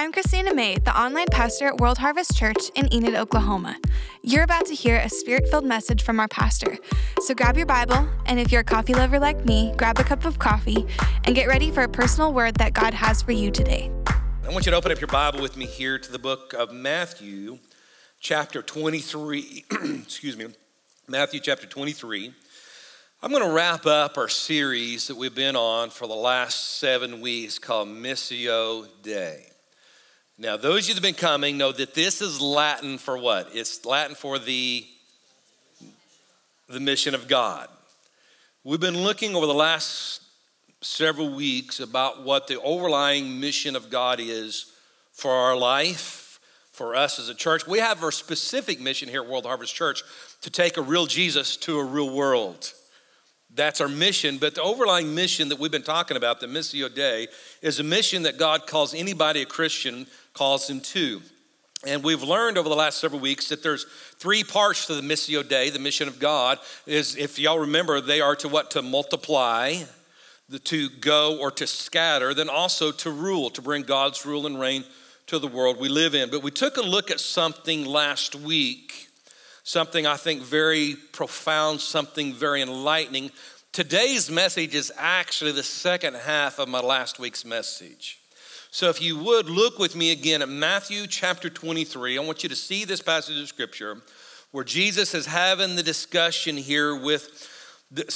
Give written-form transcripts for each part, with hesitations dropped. I'm Christina May, the online pastor at World Harvest Church in Enid, Oklahoma. You're about to hear a spirit-filled message from our pastor. So grab your Bible, and if you're a coffee lover like me, grab a cup of coffee and get ready for a personal word that God has for you today. I want you to open up your Bible with me here to the book of Matthew, chapter 23. Excuse me, Matthew chapter 23. I'm going to wrap up our series that we've been on for the last 7 weeks called Missio Dei. Now, those of you that have been coming know that this is Latin for what? It's Latin for the mission of God. We've been looking over the last several weeks about what the overlying mission of God is for our life, for us as a church. We have our specific mission here at World Harvest Church to take a real Jesus to a real world. That's our mission, but the overlying mission that we've been talking about, the Missio Dei, is a mission that God calls anybody a Christian, calls them to. And we've learned over the last several weeks that there's three parts to the Missio Dei. The mission of God is, if y'all remember, they are to what? To multiply, to go or to scatter, then also to rule, to bring God's rule and reign to the world we live in. But we took a look at something last week. Something I think very profound, something very enlightening. Today's message is actually the second half of my last week's message. So if you would, look with me again at Matthew chapter 23. I want you to see this passage of scripture where Jesus is having the discussion here with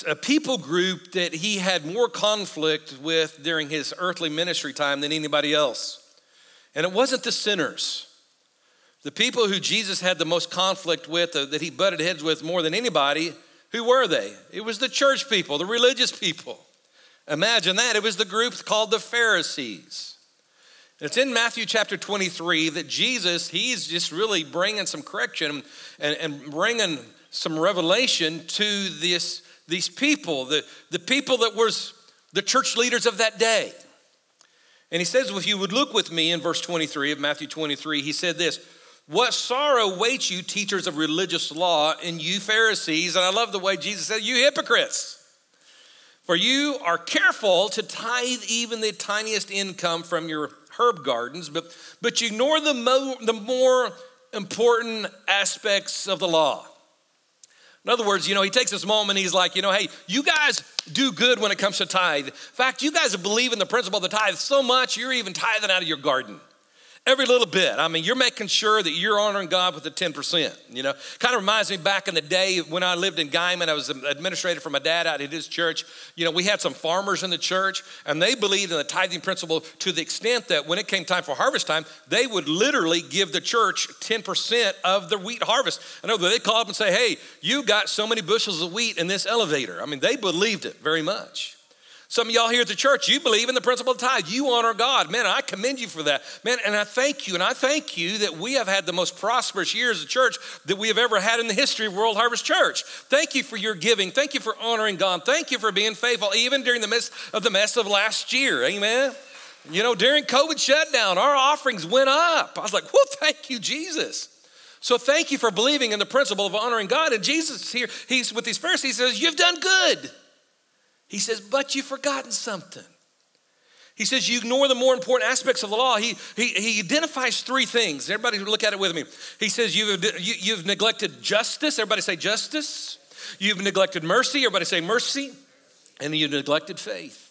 a people group that he had more conflict with during his earthly ministry time than anybody else. And it wasn't the sinners. The people who Jesus had the most conflict with, that he butted heads with more than anybody, who were they? It was the church people, the religious people. Imagine that. It was the group called the Pharisees. It's in Matthew chapter 23 that Jesus, he's just really bringing some correction and bringing some revelation to these people, the people that was the church leaders of that day. And he says, well, if you would look with me in verse 23 of Matthew 23, he said this, "What sorrow awaits you, teachers of religious law, and you Pharisees," and I love the way Jesus said, "you hypocrites, for you are careful to tithe even the tiniest income from your herb gardens, but you ignore the more important aspects of the law." In other words, he takes this moment, he's like, hey, you guys do good when it comes to tithe. In fact, you guys believe in the principle of the tithe so much, you're even tithing out of your garden. Every little bit. You're making sure that you're honoring God with the 10%, Kind of reminds me back in the day when I lived in Guyman, I was an administrator for my dad out at his church. We had some farmers in the church, and they believed in the tithing principle to the extent that when it came time for harvest time, they would literally give the church 10% of the wheat harvest. I know that they called up and say, hey, you got so many bushels of wheat in this elevator. They believed it very much. Some of y'all here at the church, you believe in the principle of tithe. You honor God. Man, I commend you for that. Man, and I thank you. And I thank you that we have had the most prosperous year as a church that we have ever had in the history of World Harvest Church. Thank you for your giving. Thank you for honoring God. Thank you for being faithful, even during the midst of the mess of last year. Amen. During COVID shutdown, our offerings went up. I was like, well, thank you, Jesus. So thank you for believing in the principle of honoring God. And Jesus here, he's with these Pharisees, says, you've done good. He says, but you've forgotten something. He says, you ignore the more important aspects of the law. He identifies three things. Everybody look at it with me. He says, you've neglected justice. Everybody say justice. You've neglected mercy. Everybody say mercy. And you've neglected faith.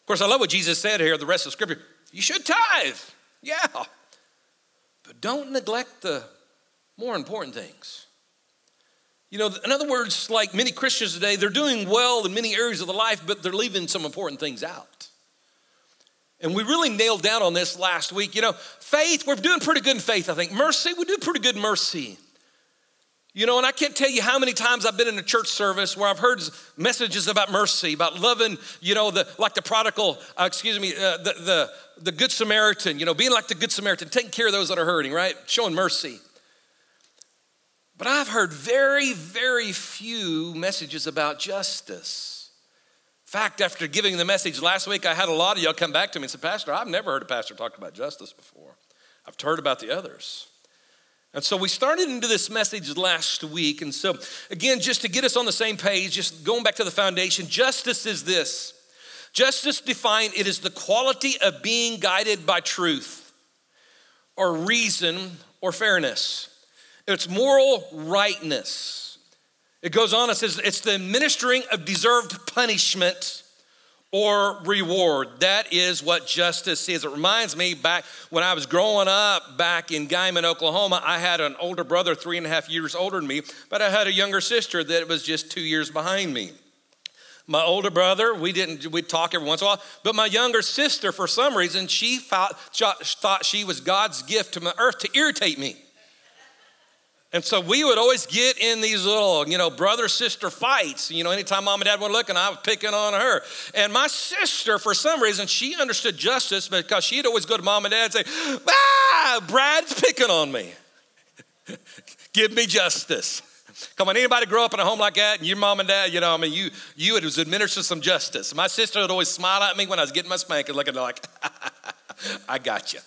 Of course, I love what Jesus said here, the rest of scripture. You should tithe. Yeah. But don't neglect the more important things. In other words, like many Christians today, they're doing well in many areas of the life, but they're leaving some important things out. And we really nailed down on this last week. Faith, we're doing pretty good in faith, I think. Mercy, we do pretty good mercy. And I can't tell you how many times I've been in a church service where I've heard messages about mercy, about loving, the prodigal, the Good Samaritan, being like the Good Samaritan, taking care of those that are hurting, right? Showing mercy. But I've heard very, very few messages about justice. In fact, after giving the message last week, I had a lot of y'all come back to me and say, Pastor, I've never heard a pastor talk about justice before. I've heard about the others. And so we started into this message last week. And so, again, just to get us on the same page, just going back to the foundation, justice is this. Justice defined, it is the quality of being guided by truth. or reason or fairness. It's moral rightness. It goes on, it says, it's the administering of deserved punishment or reward. That is what justice is. It reminds me back when I was growing up back in Guyman, Oklahoma, I had an older brother, 3.5 years older than me, but I had a younger sister that was just 2 years behind me. My older brother, we'd talk every once in a while, but my younger sister, for some reason, she thought she was God's gift to my earth to irritate me. And so we would always get in these little, brother-sister fights. Anytime mom and dad were looking, I was picking on her. And my sister, for some reason, she understood justice because she'd always go to mom and dad and say, Brad's picking on me. Give me justice. Come on, anybody grow up in a home like that and your mom and dad, you would administer some justice. My sister would always smile at me when I was getting my spanking, looking like, I got you.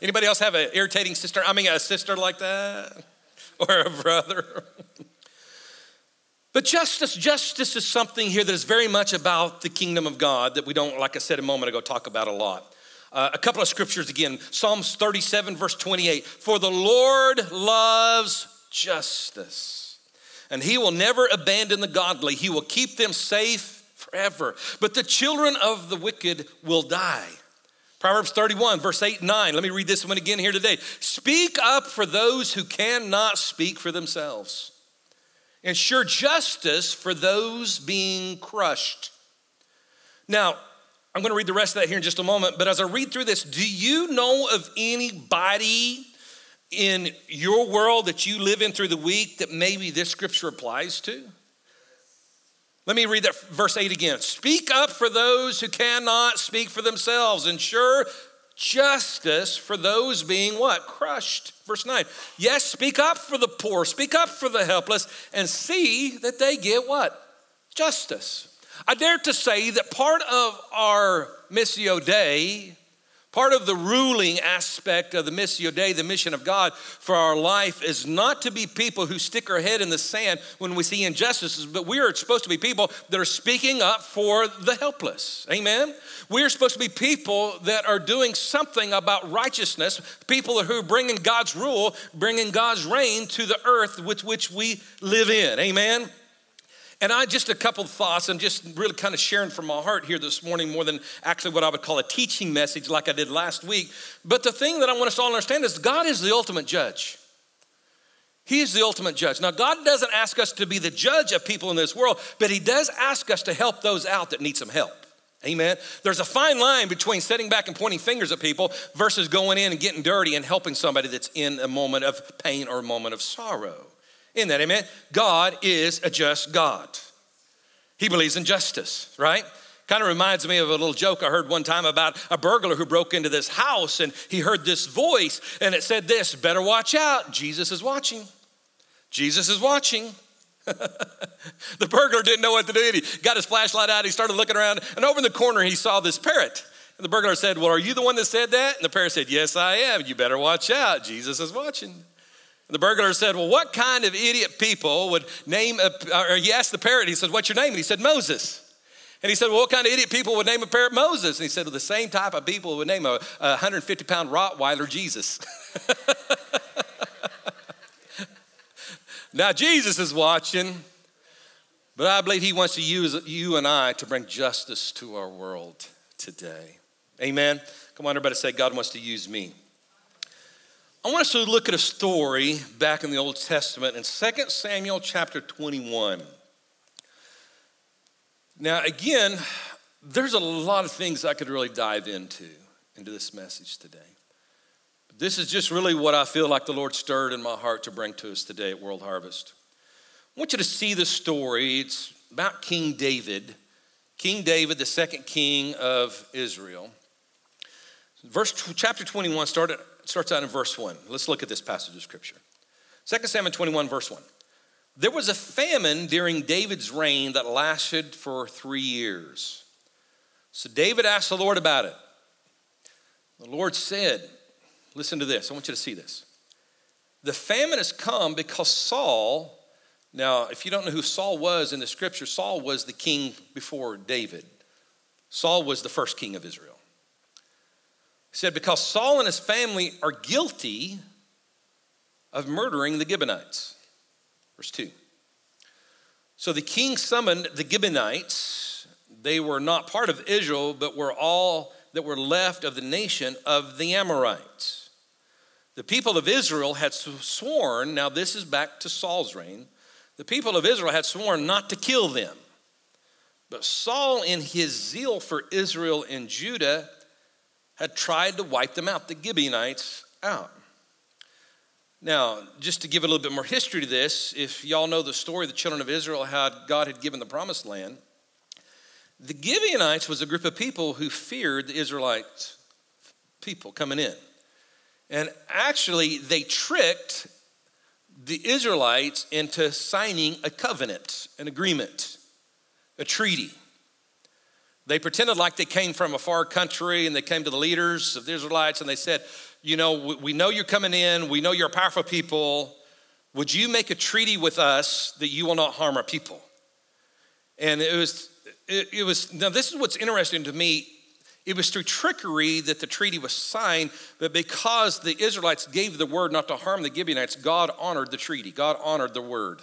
Anybody else have an irritating sister? A sister like that or a brother? But justice is something here that is very much about the kingdom of God that we don't, like I said a moment ago, talk about a lot. A couple of scriptures again, Psalms 37, verse 28, for the Lord loves justice, and he will never abandon the godly. He will keep them safe forever, but the children of the wicked will die. Proverbs 31, verse 8 and 9. Let me read this one again here today. Speak up for those who cannot speak for themselves. Ensure justice for those being crushed. Now, I'm going to read the rest of that here in just a moment, but as I read through this, do you know of anybody in your world that you live in through the week that maybe this scripture applies to? Let me read that verse 8 again. Speak up for those who cannot speak for themselves. Ensure justice for those being what? Crushed. Verse 9. Yes, speak up for the poor. Speak up for the helpless and see that they get what? Justice. I dare to say that part of our Missio Dei, part of the ruling aspect of the Missio Dei, the mission of God for our life, is not to be people who stick our head in the sand when we see injustices, but we are supposed to be people that are speaking up for the helpless. Amen? We are supposed to be people that are doing something about righteousness, people who are bringing God's rule, bringing God's reign to the earth with which we live in. Amen? And just a couple of thoughts, I'm just really kind of sharing from my heart here this morning more than actually what I would call a teaching message like I did last week. But the thing that I want us to all understand is God is the ultimate judge. He is the ultimate judge. Now, God doesn't ask us to be the judge of people in this world, but he does ask us to help those out that need some help. Amen. There's a fine line between sitting back and pointing fingers at people versus going in and getting dirty and helping somebody that's in a moment of pain or a moment of sorrow. In that, amen? God is a just God. He believes in justice, right? Kind of reminds me of a little joke I heard one time about a burglar who broke into this house and he heard this voice and it said this, better watch out, Jesus is watching. Jesus is watching. The burglar didn't know what to do. He got his flashlight out, he started looking around, and over in the corner he saw this parrot. And the burglar said, well, are you the one that said that? And the parrot said, yes, I am. You better watch out, Jesus is watching. The burglar said, well, what kind of idiot people would name or he asked the parrot, he said, what's your name? And he said, Moses. And he said, well, what kind of idiot people would name a parrot Moses? And he said, well, the same type of people would name a 150-pound Rottweiler Jesus. Now, Jesus is watching, but I believe he wants to use you and I to bring justice to our world today. Amen. Come on, everybody say, God wants to use me. I want us to look at a story back in the Old Testament in 2 Samuel chapter 21. Now, again, there's a lot of things I could really dive into this message today. But this is just really what I feel like the Lord stirred in my heart to bring to us today at World Harvest. I want you to see this story. It's about King David, the second king of Israel. Chapter 21 starts out in verse 1. Let's look at this passage of scripture. 2 Samuel 21, verse 1. There was a famine during David's reign that lasted for 3 years. So David asked the Lord about it. The Lord said, listen to this. I want you to see this. The famine has come because Saul, now if you don't know who Saul was in the scripture, Saul was the king before David. Saul was the first king of Israel. said, because Saul and his family are guilty of murdering the Gibeonites. Verse 2. So the king summoned the Gibeonites. They were not part of Israel, but were all that were left of the nation of the Amorites. The people of Israel had sworn, now this is back to Saul's reign, the people of Israel had sworn not to kill them. But Saul, in his zeal for Israel and Judah, had tried to wipe them out, the Gibeonites out. Now, just to give a little bit more history to this, if y'all know the story of the children of Israel, how God had given the promised land, the Gibeonites was a group of people who feared the Israelite people coming in. And actually, they tricked the Israelites into signing a covenant, an agreement, a treaty. They pretended like they came from a far country, and they came to the leaders of the Israelites, and they said, you know, we know you're coming in. We know you're a powerful people. Would you make a treaty with us that you will not harm our people? And it was. Now, this is what's interesting to me. It was through trickery that the treaty was signed, but because the Israelites gave the word not to harm the Gibeonites, God honored the treaty. God honored the word.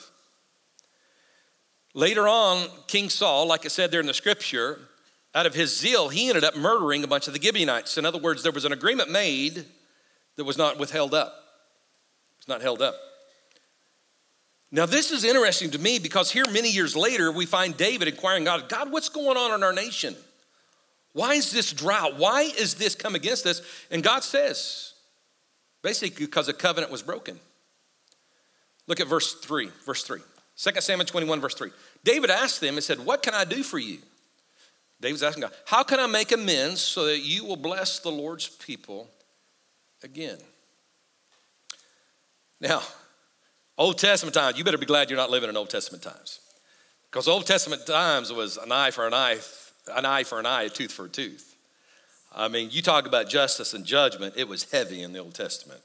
Later on, King Saul, like I said there in the scripture, out of his zeal, he ended up murdering a bunch of the Gibeonites. In other words, there was an agreement made that was not withheld up. It's not held up. Now, this is interesting to me because here many years later, we find David inquiring God, what's going on in our nation? Why is this drought? Why is this come against us? And God says, basically because a covenant was broken. Look at verse 3. 2 Samuel 21, verse 3. David asked them and said, what can I do for you? David's asking God, how can I make amends so that you will bless the Lord's people again? Now, Old Testament times, you better be glad you're not living in Old Testament times. Because Old Testament times was an eye for an eye, a tooth for a tooth. I mean, you talk about justice and judgment, it was heavy in the Old Testament.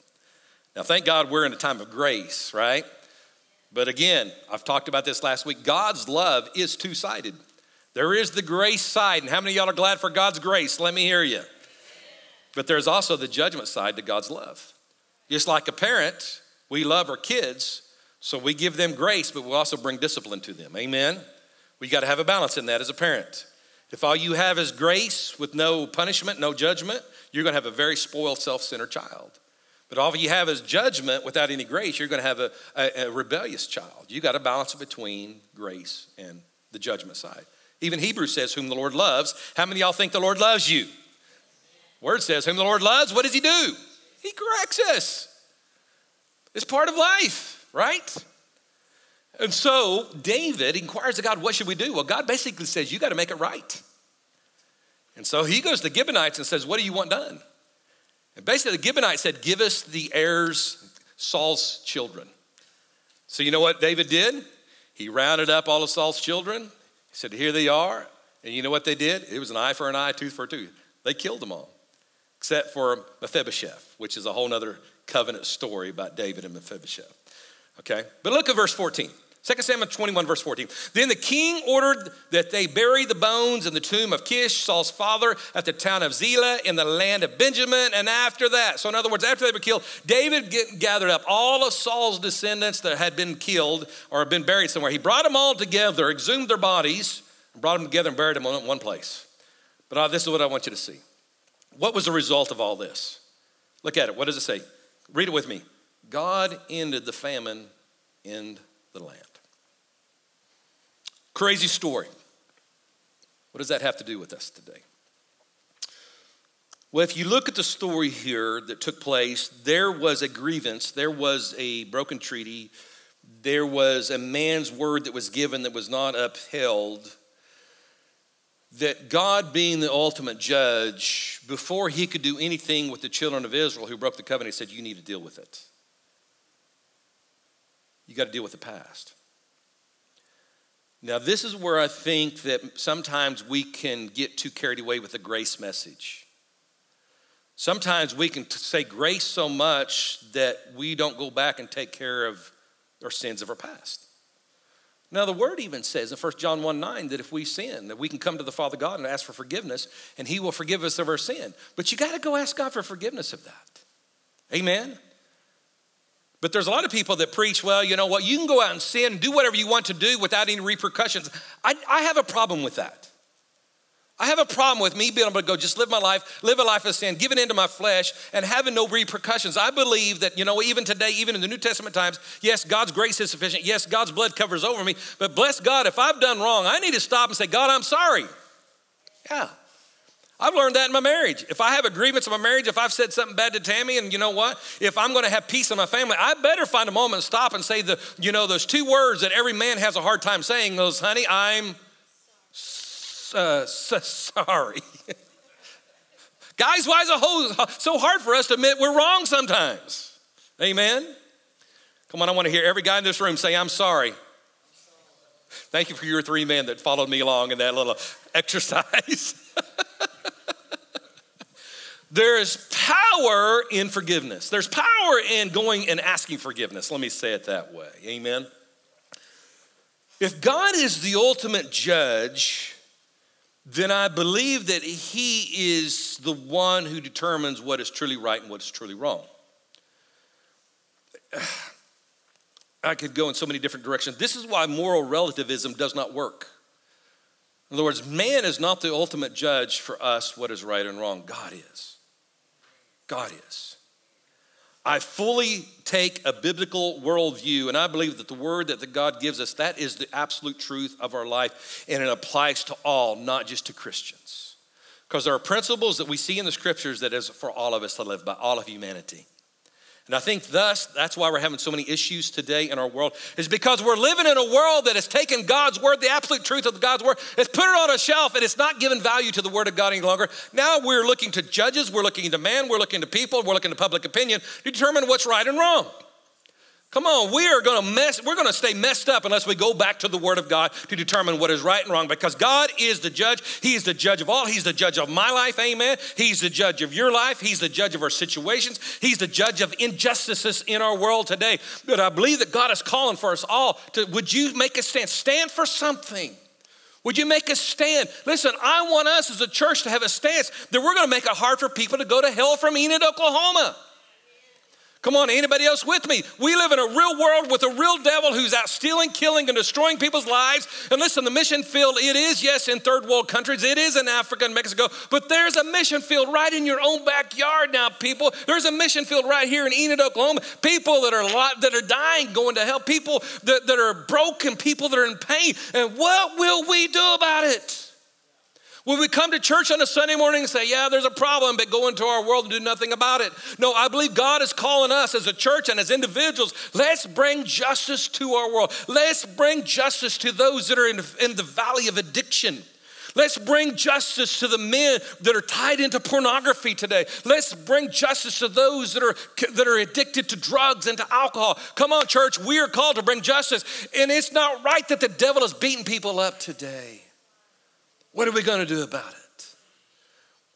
Now, thank God we're in a time of grace, right? But again, I've talked about this last week. God's love is two-sided. There is the grace side, and how many of y'all are glad for God's grace? Let me hear you. But there's also the judgment side to God's love. Just like a parent, we love our kids, so we give them grace, but we also bring discipline to them. Amen? We got to have a balance in that as a parent. If all you have is grace with no punishment, no judgment, you're going to have a very spoiled, self-centered child. But all you have is judgment without any grace, you're going to have a rebellious child. You got to balance it between grace and the judgment side. Even Hebrews says, whom the Lord loves. How many of y'all think the Lord loves you? Word says, whom the Lord loves, what does he do? He corrects us. It's part of life, right? And so David inquires of God, what should we do? Well, God basically says, you got to make it right. And so he goes to the Gibeonites and says, what do you want done? And basically the Gibeonites said, give us the heirs, Saul's children. So you know what David did? He rounded up all of Saul's children. He said, here they are. And you know what they did? It was an eye for an eye, tooth for a tooth. They killed them all, except for Mephibosheth, which is a whole other covenant story about David and Mephibosheth. Okay, but look at verse 14. 2 Samuel 21, verse 14. Then the king ordered that they bury the bones in the tomb of Kish, Saul's father, at the town of Zelah in the land of Benjamin. And after that, so in other words, after they were killed, David gathered up all of Saul's descendants that had been killed or been buried somewhere. He brought them all together, exhumed their bodies, and brought them together and buried them in one place. But this is what I want you to see. What was the result of all this? Look at it. What does it say? Read it with me. God ended the famine in the land. Crazy story. What does that have to do with us today? Well, if you look at the story here that took place, there was a grievance, there was a broken treaty, there was a man's word that was given that was not upheld, that God being the ultimate judge, before he could do anything with the children of Israel who broke the covenant, he said, you need to deal with it. You got to deal with the past. Now, this is where I think that sometimes we can get too carried away with the grace message. Sometimes we can say grace so much that we don't go back and take care of our sins of our past. Now, the word even says in 1 John 1:9 that if we sin, that we can come to the Father God and ask for forgiveness, and he will forgive us of our sin. But you got to go ask God for forgiveness of that. Amen? But there's a lot of people that preach, well, you know what, you can go out and sin, do whatever you want to do without any repercussions. I have a problem with that. I have a problem with me being able to go just live my life, live a life of sin, give it into my flesh, and having no repercussions. I believe that, you know, even today, even in the New Testament times, yes, God's grace is sufficient. Yes, God's blood covers over me. But bless God, if I've done wrong, I need to stop and say, God, I'm sorry. Yeah. I've learned that in my marriage. If I have a grievance in my marriage, if I've said something bad to Tammy, and you know what? If I'm going to have peace in my family, I better find a moment and stop and say the, you know, those two words that every man has a hard time saying, those, honey, I'm sorry. Guys, why is it so hard for us to admit we're wrong sometimes? Amen? Come on, I want to hear every guy in this room say, I'm sorry. Thank you for your three men that followed me along in that little exercise. There is power in forgiveness. There's power in going and asking forgiveness. Let me say it that way. Amen. If God is the ultimate judge, then I believe that he is the one who determines what is truly right and what is truly wrong. I could go in so many different directions. This is why moral relativism does not work. In other words, man is not the ultimate judge for us what is right and wrong. God is. God is. I fully take a biblical worldview, and I believe that the word that God gives us, that is the absolute truth of our life, and it applies to all, not just to Christians. Because there are principles that we see in the scriptures that is for all of us to live by, all of humanity. And I think thus, that's why we're having so many issues today in our world, is because we're living in a world that has taken God's word, the absolute truth of God's word, it's put it on a shelf, and it's not giving value to the word of God any longer. Now we're looking to judges, we're looking to man, we're looking to people, we're looking to public opinion to determine what's right and wrong. Come on, we're gonna stay messed up unless we go back to the word of God to determine what is right and wrong, because God is the judge. He is the judge of all. He's the judge of my life, amen. He's the judge of your life. He's the judge of our situations. He's the judge of injustices in our world today. But I believe that God is calling for us all to, would you make a stand? Stand for something. Would you make a stand? Listen, I want us as a church to have a stance that we're gonna make it hard for people to go to hell from Enid, Oklahoma. Come on, anybody else with me? We live in a real world with a real devil who's out stealing, killing, and destroying people's lives. And listen, the mission field, it is, yes, in third world countries. It is in Africa and Mexico. But there's a mission field right in your own backyard now, people. There's a mission field right here in Enid, Oklahoma. People that are dying, going to hell. People that are broken. People that are in pain. And what will we do about it? Will we come to church on a Sunday morning and say, yeah, there's a problem, but go into our world and do nothing about it? No, I believe God is calling us as a church and as individuals, let's bring justice to our world. Let's bring justice to those that are in the valley of addiction. Let's bring justice to the men that are tied into pornography today. Let's bring justice to those that are addicted to drugs and to alcohol. Come on, church, we are called to bring justice. And it's not right that the devil is beating people up today. What are we going to do about it?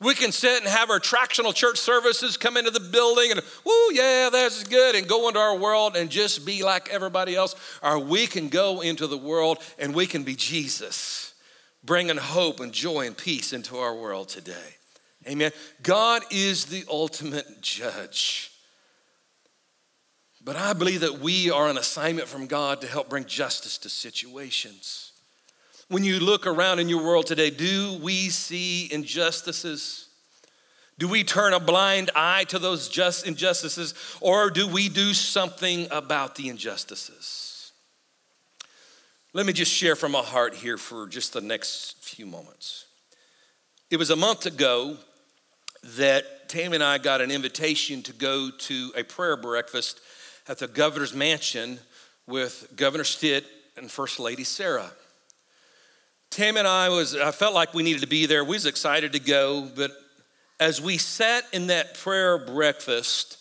We can sit and have our tractional church services come into the building and, woo, yeah, that's good, and go into our world and just be like everybody else. Or we can go into the world and we can be Jesus, bringing hope and joy and peace into our world today. Amen. God is the ultimate judge. But I believe that we are an assignment from God to help bring justice to situations. When you look around in your world today, do we see injustices? Do we turn a blind eye to those just injustices, or do we do something about the injustices? Let me just share from my heart here for just the next few moments. It was a month ago that Tammy and I got an invitation to go to a prayer breakfast at the governor's mansion with Governor Stitt and First Lady Sarah. Tim and I felt like we needed to be there. We was excited to go, but as we sat in that prayer breakfast,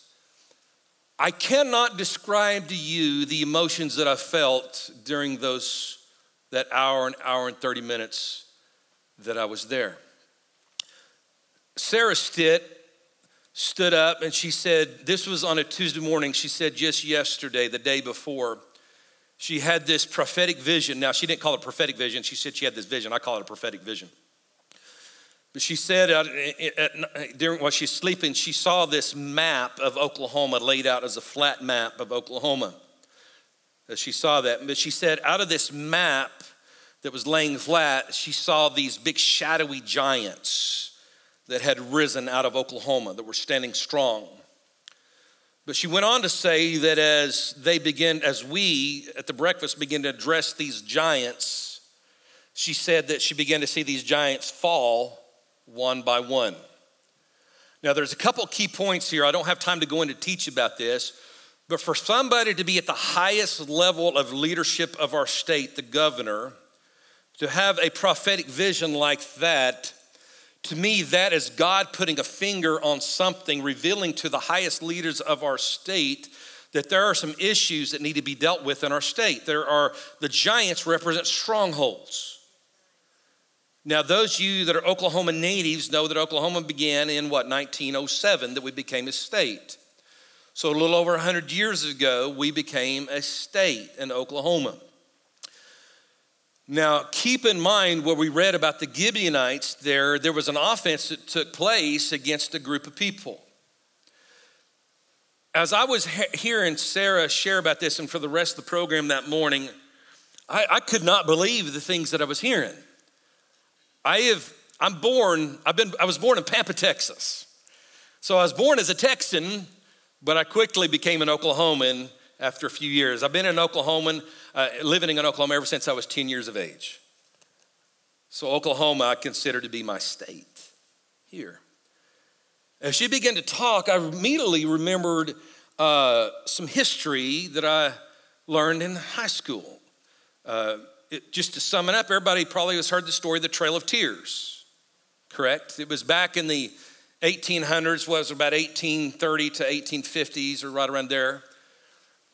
I cannot describe to you the emotions that I felt during that hour and 30 minutes that I was there. Sarah Stitt stood up and she said, this was on a Tuesday morning. She said just yesterday, the day before, she had this prophetic vision. Now, she didn't call it prophetic vision. She said she had this vision. I call it a prophetic vision. But she said while she's sleeping, she saw this map of Oklahoma laid out as a flat map of Oklahoma. She saw that. But she said out of this map that was laying flat, she saw these big shadowy giants that had risen out of Oklahoma that were standing strong. But she went on to say that as we at the breakfast begin to address these giants, she said that she began to see these giants fall one by one. Now, there's a couple key points here. I don't have time to go in to teach about this, but for somebody to be at the highest level of leadership of our state, the governor, to have a prophetic vision like that, to me, that is God putting a finger on something, revealing to the highest leaders of our state that there are some issues that need to be dealt with in our state. The giants represent strongholds. Now, those of you that are Oklahoma natives know that Oklahoma began in 1907 that we became a state. So a little over 100 years ago, we became a state in Oklahoma. Now, keep in mind what we read about the Gibeonites there. There was an offense that took place against a group of people. As I was hearing Sarah share about this and for the rest of the program that morning, I could not believe the things that I was hearing. I was born in Pampa, Texas. So I was born as a Texan, but I quickly became an Oklahoman after a few years. I've been an Oklahoman, living in Oklahoma ever since I was 10 years of age. So Oklahoma I consider to be my state here. As she began to talk, I immediately remembered some history that I learned in high school. Just to sum it up, everybody probably has heard the story of the Trail of Tears, correct? It was back in the 1800s, was about 1830 to 1850s or right around there,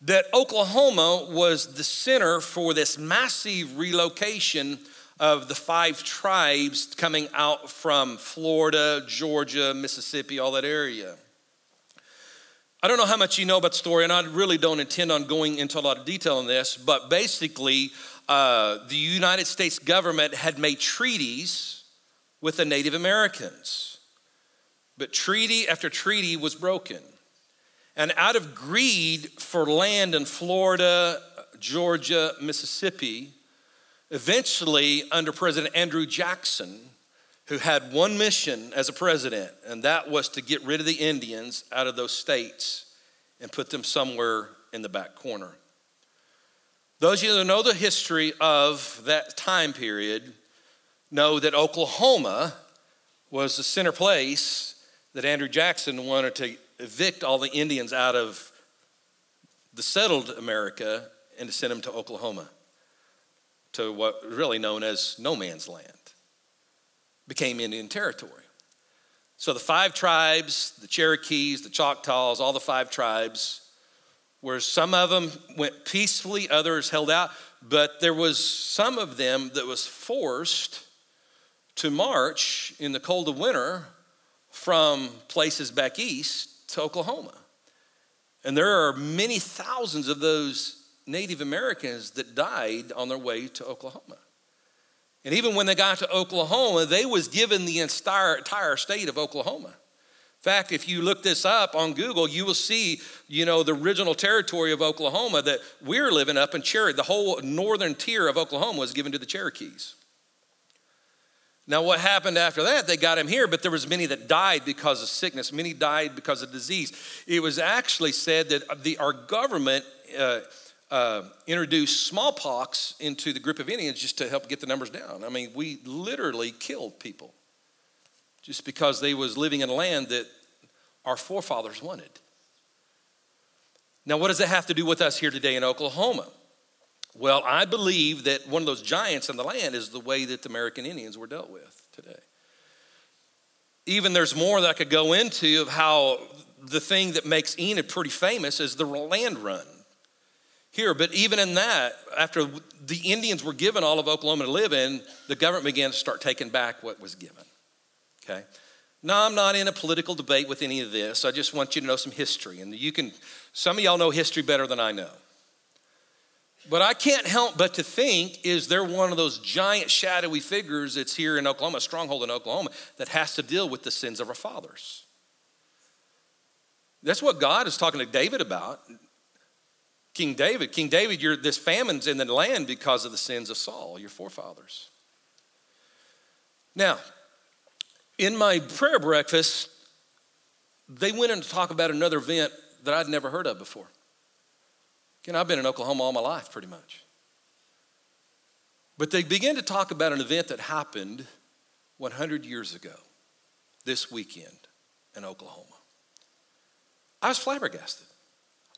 that Oklahoma was the center for this massive relocation of the 5 tribes coming out from Florida, Georgia, Mississippi, all that area. I don't know how much you know about the story, and I really don't intend on going into a lot of detail on this, but basically the United States government had made treaties with the Native Americans. But treaty after treaty was broken. And out of greed for land in Florida, Georgia, Mississippi, eventually under President Andrew Jackson, who had one mission as a president, and that was to get rid of the Indians out of those states and put them somewhere in the back corner. Those of you that know the history of that time period know that Oklahoma was the center place that Andrew Jackson wanted to evict all the Indians out of the settled America and to send them to Oklahoma, to what was really known as no man's land, became Indian territory. So the 5 tribes, the Cherokees, the Choctaws, all the 5 tribes, where some of them went peacefully, others held out, but there was some of them that was forced to march in the cold of winter from places back east to Oklahoma. And there are many thousands of those Native Americans that died on their way to Oklahoma. And even when they got to Oklahoma, they was given the entire state of Oklahoma. In fact, if you look this up on Google, you will see, the original territory of Oklahoma that we're living up in Cherokee. The whole northern tier of Oklahoma was given to the Cherokees. Now, what happened after that, they got him here, but there was many that died because of sickness. Many died because of disease. It was actually said that our government introduced smallpox into the group of Indians just to help get the numbers down. I mean, we literally killed people just because they was living in a land that our forefathers wanted. Now, what does that have to do with us here today in Oklahoma? Well, I believe that one of those giants in the land is the way that the American Indians were dealt with today. Even there's more that I could go into of how the thing that makes Enid pretty famous is the land run here. But even in that, after the Indians were given all of Oklahoma to live in, the government began to start taking back what was given, okay? Now, I'm not in a political debate with any of this. I just want you to know some history. And some of y'all know history better than I know. But I can't help but to think, is they're one of those giant shadowy figures that's here in Oklahoma, a stronghold in Oklahoma, that has to deal with the sins of our fathers. That's what God is talking to David about. King David, you're this famine's in the land because of the sins of Saul, your forefathers. Now, in my prayer breakfast, they went in to talk about another event that I'd never heard of before. Again, I've been in Oklahoma all my life, pretty much. But they began to talk about an event that happened 100 years ago, this weekend in Oklahoma. I was flabbergasted.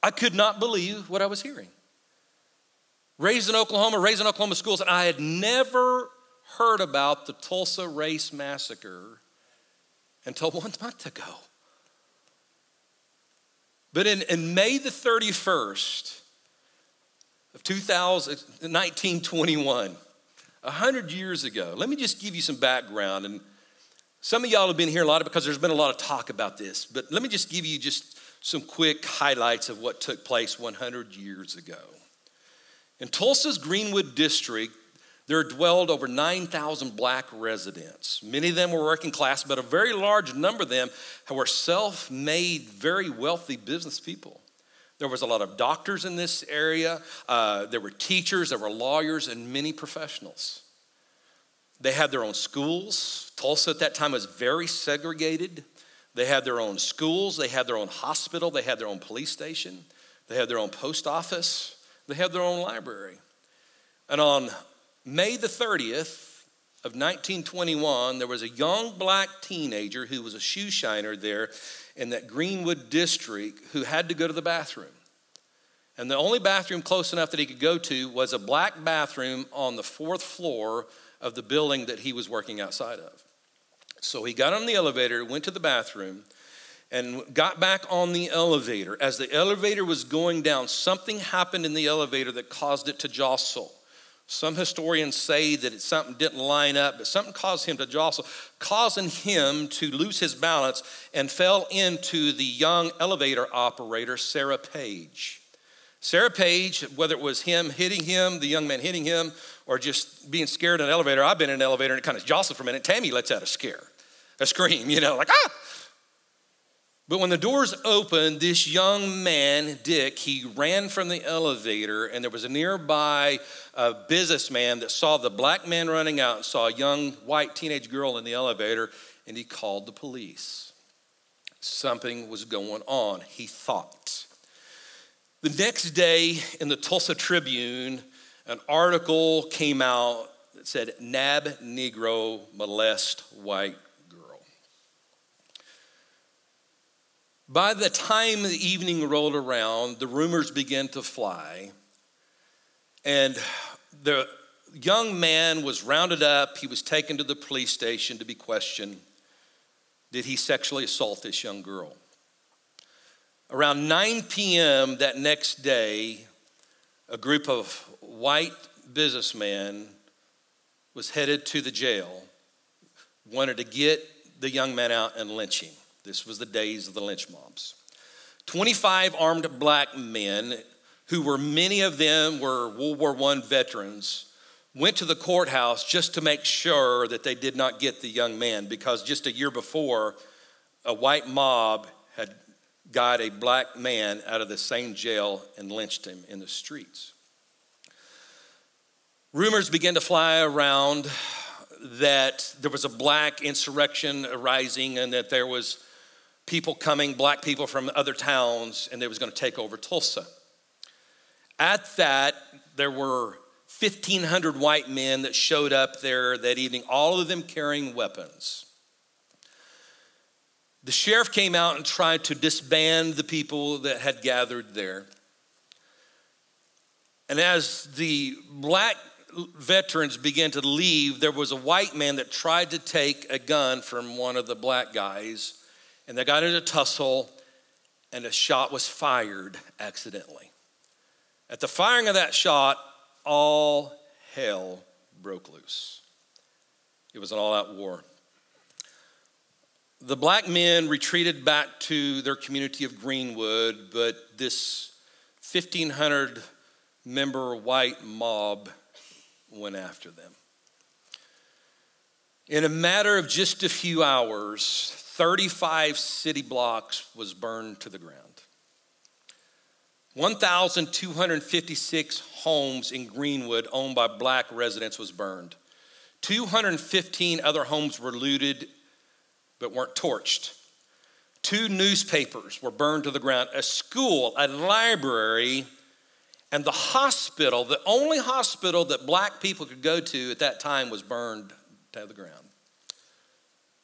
I could not believe what I was hearing. Raised in Oklahoma schools, and I had never heard about the Tulsa Race Massacre until 1 month ago. But in May the 31st of 1921, 100 years ago, let me just give you some background. And some of y'all have been here a lot because there's been a lot of talk about this. But let me just give you just some quick highlights of what took place 100 years ago. In Tulsa's Greenwood district, there dwelled over 9,000 black residents. Many of them were working class, but a very large number of them were self-made, very wealthy business people. There was a lot of doctors in this area. There were teachers, there were lawyers, and many professionals. They had their own schools. Tulsa at that time was very segregated. They had their own schools. They had their own hospital. They had their own police station. They had their own post office. They had their own library. And on May the 30th of 1921, there was a young black teenager who was a shoe shiner there in that Greenwood district who had to go to the bathroom. And the only bathroom close enough that he could go to was a black bathroom on the fourth floor of the building that he was working outside of. So he got on the elevator, went to the bathroom, and got back on the elevator. As the elevator was going down, something happened in the elevator that caused it to jostle. Some historians say that something didn't line up, but something caused him to jostle, causing him to lose his balance and fell into the young elevator operator, Sarah Page. Sarah Page, whether it was him hitting him, the young man hitting him, or just being scared in an elevator. I've been in an elevator and it kind of jostled for a minute. Tammy lets out a scream, like, ah! But when the doors opened, this young man, Dick, he ran from the elevator, and there was a nearby businessman that saw the black man running out and saw a young white teenage girl in the elevator, and he called the police. Something was going on, he thought. The next day in the Tulsa Tribune, an article came out that said, "Nab Negro Molest White." By the time the evening rolled around, the rumors began to fly, and the young man was rounded up. He was taken to the police station to be questioned. Did he sexually assault this young girl? Around 9 p.m. that next day, a group of white businessmen was headed to the jail, wanted to get the young man out and lynch him. This was the days of the lynch mobs. 25 armed black men, who were many of them were World War I veterans, went to the courthouse just to make sure that they did not get the young man, because just a year before, a white mob had got a black man out of the same jail and lynched him in the streets. Rumors began to fly around that there was a black insurrection arising, and that there was people coming, black people from other towns, and they was going to take over Tulsa. At that, there were 1,500 white men that showed up there that evening, all of them carrying weapons. The sheriff came out and tried to disband the people that had gathered there. And as the black veterans began to leave, there was a white man that tried to take a gun from one of the black guys, and they got in a tussle, and a shot was fired accidentally. At the firing of that shot, all hell broke loose. It was an all-out war. The black men retreated back to their community of Greenwood, but this 1,500 member white mob went after them. In a matter of just a few hours, 35 city blocks was burned to the ground. 1,256 homes in Greenwood owned by black residents was burned. 215 other homes were looted but weren't torched. 2 newspapers were burned to the ground, a school, a library, and the hospital, the only hospital that black people could go to at that time, was burned to the ground.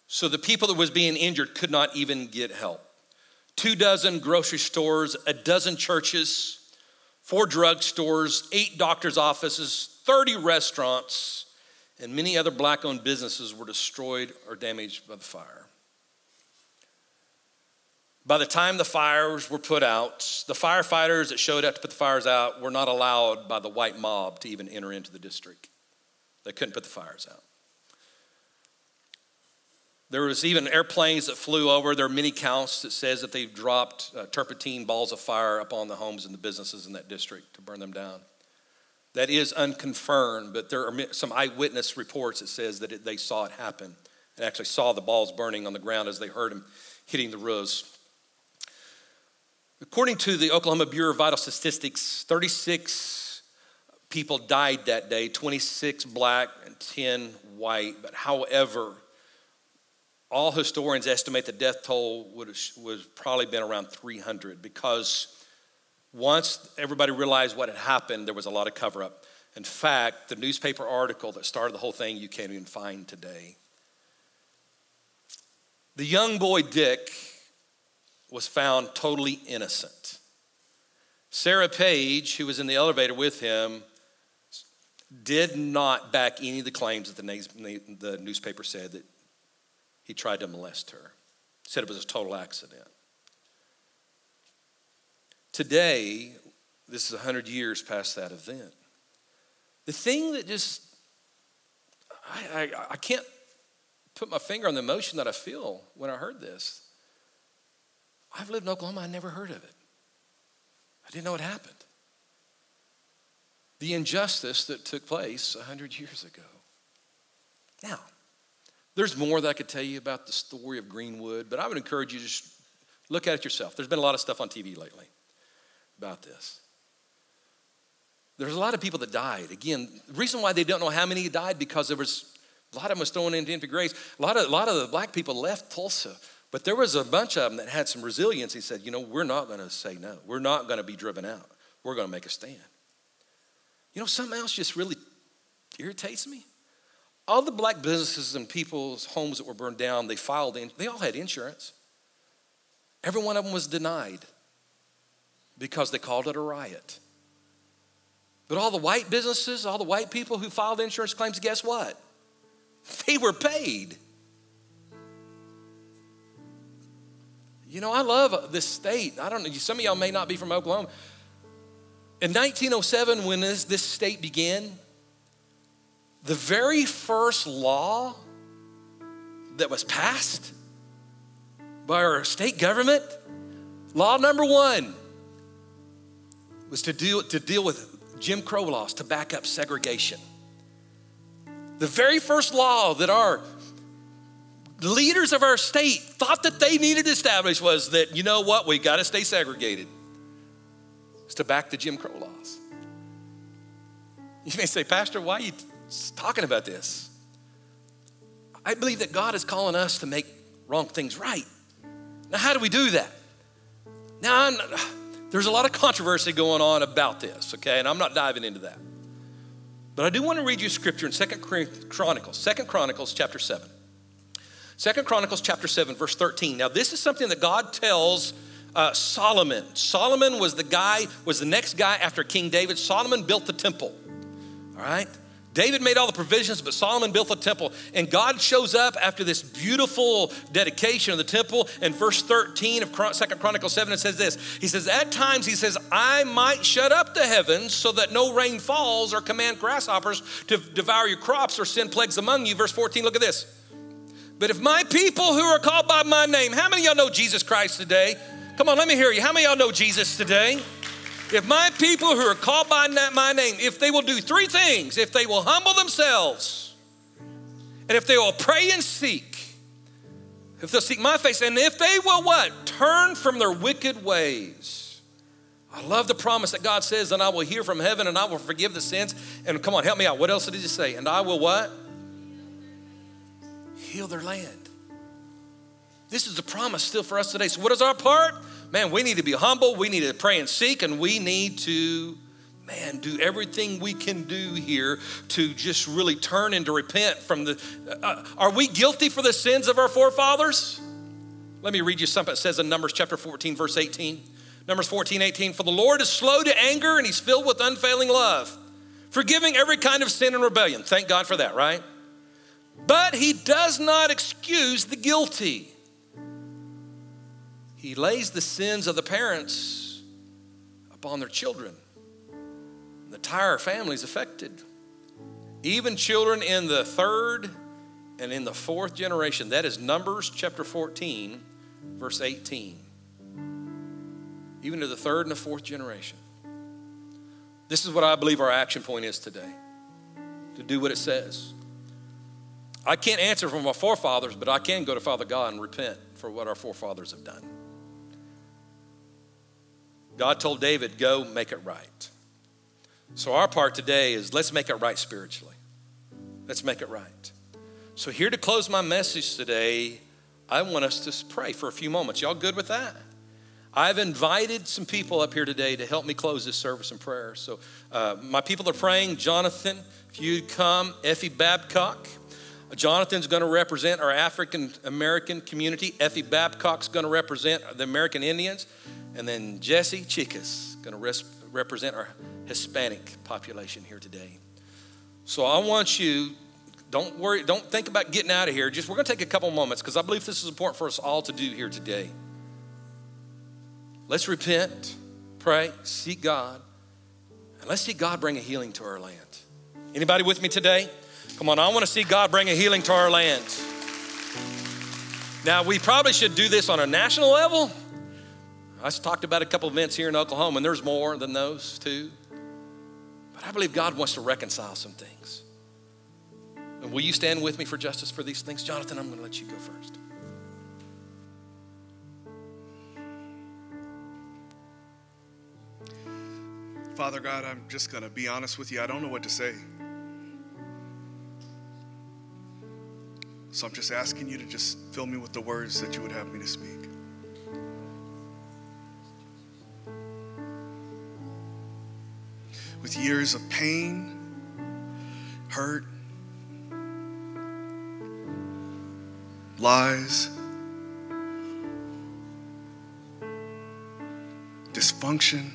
So the people that was being injured could not even get help. 2 dozen grocery stores, a dozen churches, 4 drug stores, 8 doctor's offices, 30 restaurants, and many other black-owned businesses were destroyed or damaged by the fire. By the time the fires were put out, the firefighters that showed up to put the fires out were not allowed by the white mob to even enter into the district. They couldn't put the fires out. There was even airplanes that flew over. There are many counts that says that they dropped turpentine balls of fire upon the homes and the businesses in that district to burn them down. That is unconfirmed, but there are some eyewitness reports that says that they saw it happen and actually saw the balls burning on the ground as they heard them hitting the roofs. According to the Oklahoma Bureau of Vital Statistics, 36 people died that day, 26 black and 10 white. But however, all historians estimate the death toll would have probably been around 300, because once everybody realized what had happened, there was a lot of cover-up. In fact, the newspaper article that started the whole thing, you can't even find today. The young boy Dick was found totally innocent. Sarah Page, who was in the elevator with him, did not back any of the claims that the newspaper said that he tried to molest her. Said it was a total accident. Today, this is 100 years past that event. The thing that just, I can't put my finger on the emotion that I feel when I heard this. I've lived in Oklahoma, I never heard of it. I didn't know it happened. The injustice that took place 100 years ago. Now, there's more that I could tell you about the story of Greenwood, but I would encourage you to just look at it yourself. There's been a lot of stuff on TV lately about this. There's a lot of people that died. Again, the reason why they don't know how many died, because there was a lot of them was thrown into graves. A lot of the black people left Tulsa. But there was a bunch of them that had some resilience. He said, we're not going to say no. We're not going to be driven out. We're going to make a stand. Something else just really irritates me. All the black businesses and people's homes that were burned down, they filed in. They all had insurance. Every one of them was denied because they called it a riot. But all the white businesses, all the white people who filed insurance claims, guess what? They were paid. I love this state. I don't know, some of y'all may not be from Oklahoma. In 1907, when this state began, the very first law that was passed by our state government, law number 1, was to deal with Jim Crow laws, to back up segregation. The very first law that our the leaders of our state thought that they needed to establish was that, we got to stay segregated. It's to back the Jim Crow laws. You may say, Pastor, why are you talking about this? I believe that God is calling us to make wrong things right. Now, how do we do that? Now, there's a lot of controversy going on about this, okay? And I'm not diving into that. But I do want to read you scripture in 2 Chronicles chapter 7. 2 Chronicles chapter 7, verse 13. Now, this is something that God tells Solomon. Solomon was the next guy after King David. Solomon built the temple, all right? David made all the provisions, but Solomon built the temple. And God shows up after this beautiful dedication of the temple. And verse 13 of 2 Chronicles 7, it says this. He says, at times, he says, I might shut up the heavens so that no rain falls, or command grasshoppers to devour your crops, or send plagues among you. Verse 14, look at this. But if my people who are called by my name, how many of y'all know Jesus Christ today? Come on, let me hear you. How many of y'all know Jesus today? If my people who are called by my name, if they will do three things, if they will humble themselves, and if they will pray and seek, if they'll seek my face, and if they will what? Turn from their wicked ways. I love the promise that God says, and I will hear from heaven, and I will forgive the sins. And come on, help me out. What else did he say? And I will what? Heal their land. This is the promise still for us today. So what is our part? Man, we need to be humble. We need to pray and seek. And we need to, man, do everything we can do here to just really turn and to repent from the, are we guilty for the sins of our forefathers? Let me read you something that says in Numbers chapter 14, verse 18. Numbers 14, 18, for the Lord is slow to anger and he's filled with unfailing love, forgiving every kind of sin and rebellion. Thank God for that, right? But he does not excuse the guilty. He lays the sins of the parents upon their children. The entire family is affected. Even children in the third and in the fourth generation. That is Numbers chapter 14, verse 18. Even to the third and the fourth generation. This is what I believe our action point is today. To do what it says. I can't answer for my forefathers, but I can go to Father God and repent for what our forefathers have done. God told David, go make it right. So our part today is let's make it right spiritually. Let's make it right. So here to close my message today, I want us to pray for a few moments. Y'all good with that? I've invited some people up here today to help me close this service in prayer. So my people are praying. Jonathan, if you'd come. Effie Babcock. Jonathan's going to represent our African American community. Effie Babcock's going to represent the American Indians. And then Jesse Chicas going to represent our Hispanic population here today. So I want you, don't worry, don't think about getting out of here. Just we're going to take a couple moments because I believe this is important for us all to do here today. Let's repent, pray, seek God, and let's see God bring a healing to our land. Anybody with me today? Come on, I want to see God bring a healing to our land. Now, we probably should do this on a national level. I talked about a couple events here in Oklahoma, and there's more than those too. But I believe God wants to reconcile some things. And will you stand with me for justice for these things? Jonathan, I'm going to let you go first. Father God, I'm just going to be honest with you. I don't know what to say. So I'm just asking you to just fill me with the words that you would have me to speak. With years of pain, hurt, lies, dysfunction,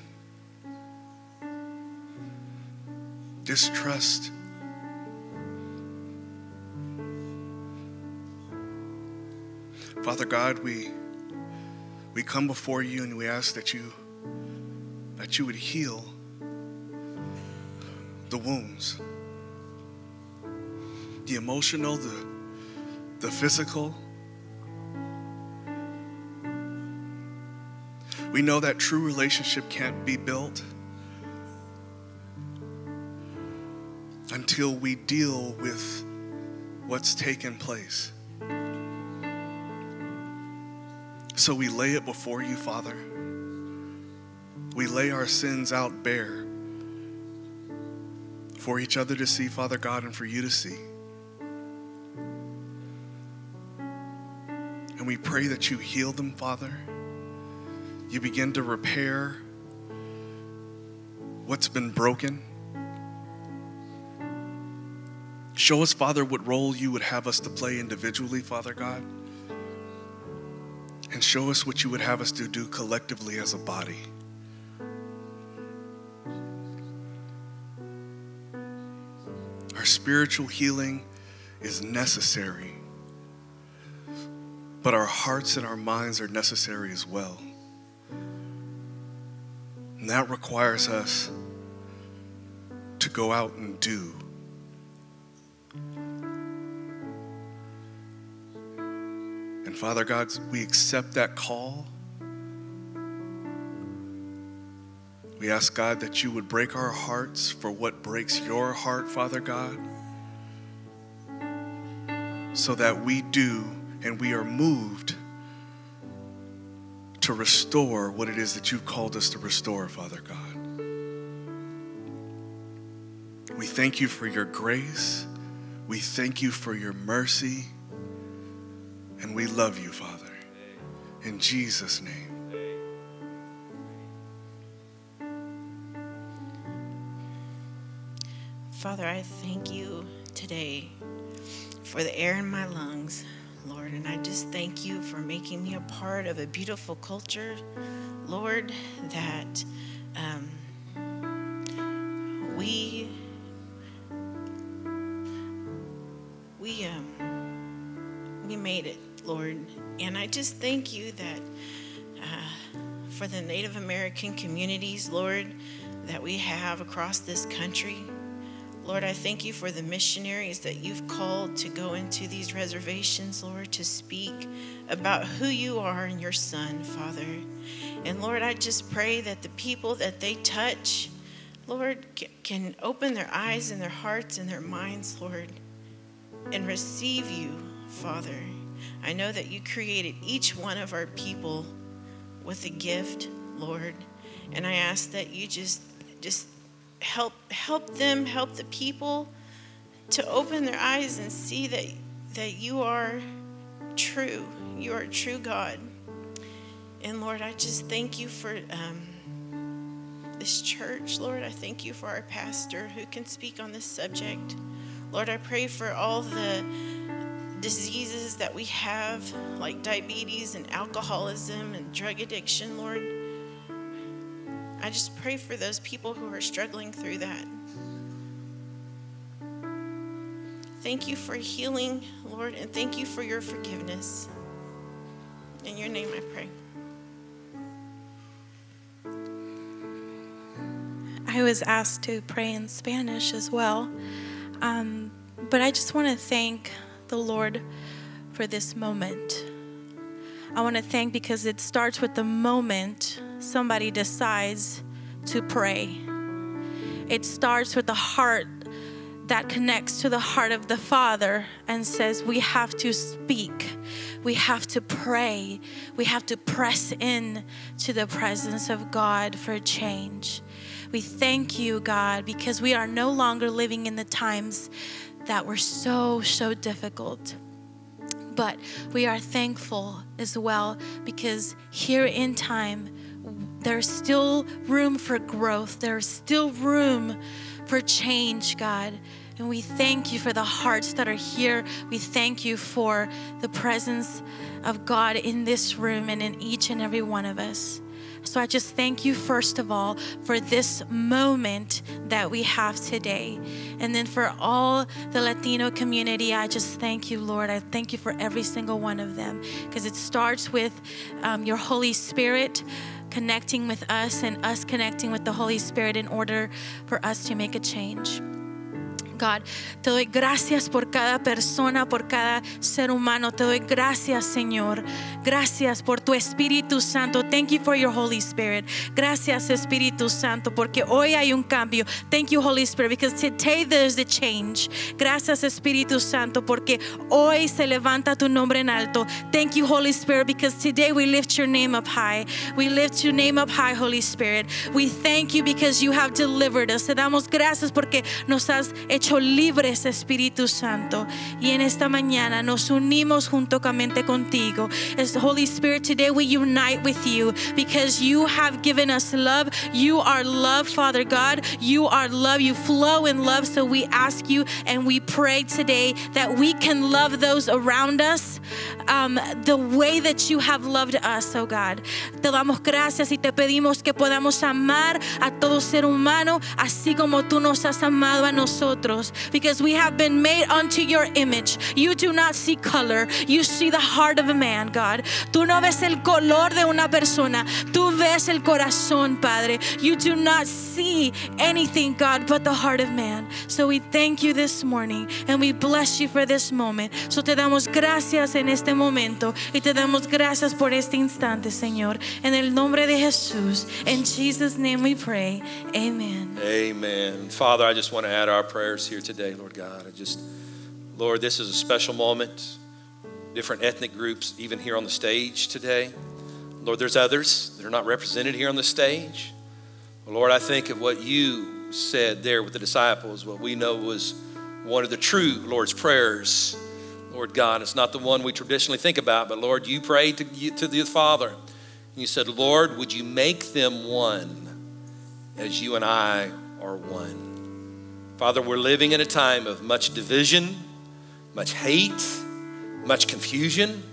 distrust, Father God, we come before you and we ask that you would heal the wounds, the emotional, the physical. We know that true relationship can't be built until we deal with what's taken place. So we lay it before you, Father. We lay our sins out bare for each other to see, Father God, and for you to see. And we pray that you heal them, Father. You begin to repair what's been broken. Show us, Father, what role you would have us to play individually, Father God. And show us what you would have us to do collectively as a body. Our spiritual healing is necessary, but our hearts and our minds are necessary as well. And that requires us to go out and do. And Father God, we accept that call. We ask, God, that you would break our hearts for what breaks your heart, Father God, so that we do and we are moved to restore what it is that you've called us to restore, Father God. We thank you for your grace. We thank you for your mercy. And we love you, Father. In Jesus' name. Father, I thank you today for the air in my lungs, Lord, and I just thank you for making me a part of a beautiful culture, Lord, that we made it, Lord, and I just thank you that for the Native American communities, Lord, that we have across this country. Lord, I thank you for the missionaries that you've called to go into these reservations, Lord, to speak about who you are and your son, Father. And Lord, I just pray that the people that they touch, Lord, can open their eyes and their hearts and their minds, Lord, and receive you, Father. I know that you created each one of our people with a gift, Lord, and I ask that you just help the people to open their eyes and see that you are true. You are a true God. And Lord, I just thank you for this church, Lord. I thank you for our pastor who can speak on this subject. Lord, I pray for all the diseases that we have, like diabetes and alcoholism and drug addiction, Lord. I just pray for those people who are struggling through that. Thank you for healing, Lord, and thank you for your forgiveness. In your name I pray. I was asked to pray in Spanish as well, but I just want to thank the Lord for this moment. I want to thank because it starts with the moment somebody decides to pray. It starts with the heart that connects to the heart of the Father and says, we have to speak. We have to pray. We have to press in to the presence of God for change. We thank you, God, because we are no longer living in the times that were so difficult. But we are thankful as well because here in time, there's still room for growth. There's still room for change, God. And we thank you for the hearts that are here. We thank you for the presence of God in this room and in each and every one of us. So I just thank you, first of all, for this moment that we have today. And then for all the Latino community, I just thank you, Lord. I thank you for every single one of them because it starts with your Holy Spirit connecting with us and us connecting with the Holy Spirit in order for us to make a change. God, te doy gracias por cada persona, por cada ser humano. Te doy gracias, Señor. Gracias por tu Espíritu Santo. Thank you for your Holy Spirit. Gracias, Espíritu Santo, porque hoy hay un cambio. Thank you, Holy Spirit, because today there's a change. Gracias, Espíritu Santo, porque hoy se levanta tu nombre en alto. Thank you, Holy Spirit, because today we lift your name up high. We lift your name up high, Holy Spirit. We thank you because you have delivered us. Te damos gracias porque nos has hecho libres, Espíritu Santo, y en esta mañana nos unimos juntamente contigo. As the Holy Spirit, today we unite with you because you have given us love. You are love, Father God. You are love. You flow in love. So we ask you and we pray today that we can love those around us the way that you have loved us, oh God. Te damos gracias y te pedimos que podamos amar a todo ser humano así como tú nos has amado a nosotros. sorrows, because we have been made unto your image. You do not see color. You see the heart of a man, God. Tú no ves el color de una persona. Tú ves el corazón, Padre. You do not see anything, God, but the heart of man. So we thank you this morning, and we bless you for this moment. So te damos gracias en este momento, y te damos gracias por este instante, Señor. En el nombre de Jesús, in Jesus' name we pray. Amen. Amen. Father, I just want to add our prayers here today, Lord God. Lord, this is a special moment. Different ethnic groups, even here on the stage today. Lord, there's others that are not represented here on the stage. Lord, I think of what you said there with the disciples, what we know was one of the true Lord's prayers. Lord God, it's not the one we traditionally think about, but Lord, you prayed to the Father. And you said, Lord, would you make them one as you and I are one? Father, we're living in a time of much division, much hate, much confusion.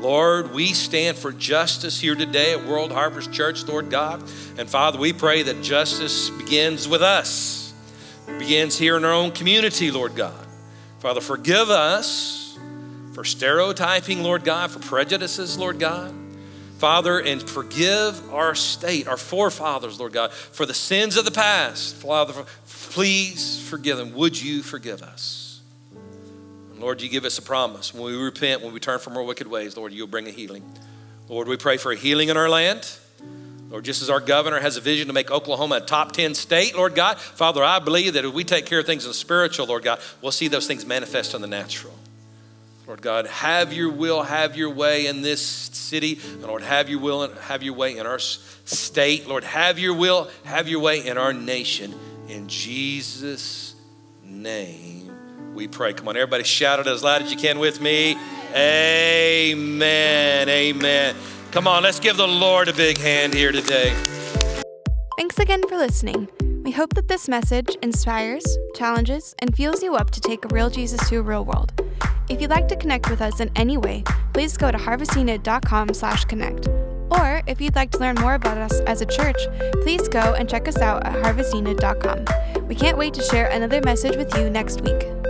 Lord, we stand for justice here today at World Harvest Church, Lord God. And Father, we pray that justice begins with us. It begins here in our own community, Lord God. Father, forgive us for stereotyping, Lord God, for prejudices, Lord God. Father, and forgive our state, our forefathers, Lord God, for the sins of the past. Father, please forgive them. Would you forgive us? Lord, you give us a promise. When we repent, when we turn from our wicked ways, Lord, you'll bring a healing. Lord, we pray for a healing in our land. Lord, just as our governor has a vision to make Oklahoma a top 10 state, Lord God, Father, I believe that if we take care of things in the spiritual, Lord God, we'll see those things manifest in the natural. Lord God, have your will, have your way in this city. And Lord, have your will, have your way in our state. Lord, have your will, have your way in our nation. In Jesus' name we pray. Come on, everybody shout it as loud as you can with me. Amen. Amen. Come on, let's give the Lord a big hand here today. Thanks again for listening. We hope that this message inspires, challenges, and fuels you up to take a real Jesus to a real world. If you'd like to connect with us in any way, please go to harvestina.com/connect. Or if you'd like to learn more about us as a church, please go and check us out at harvestina.com. We can't wait to share another message with you next week.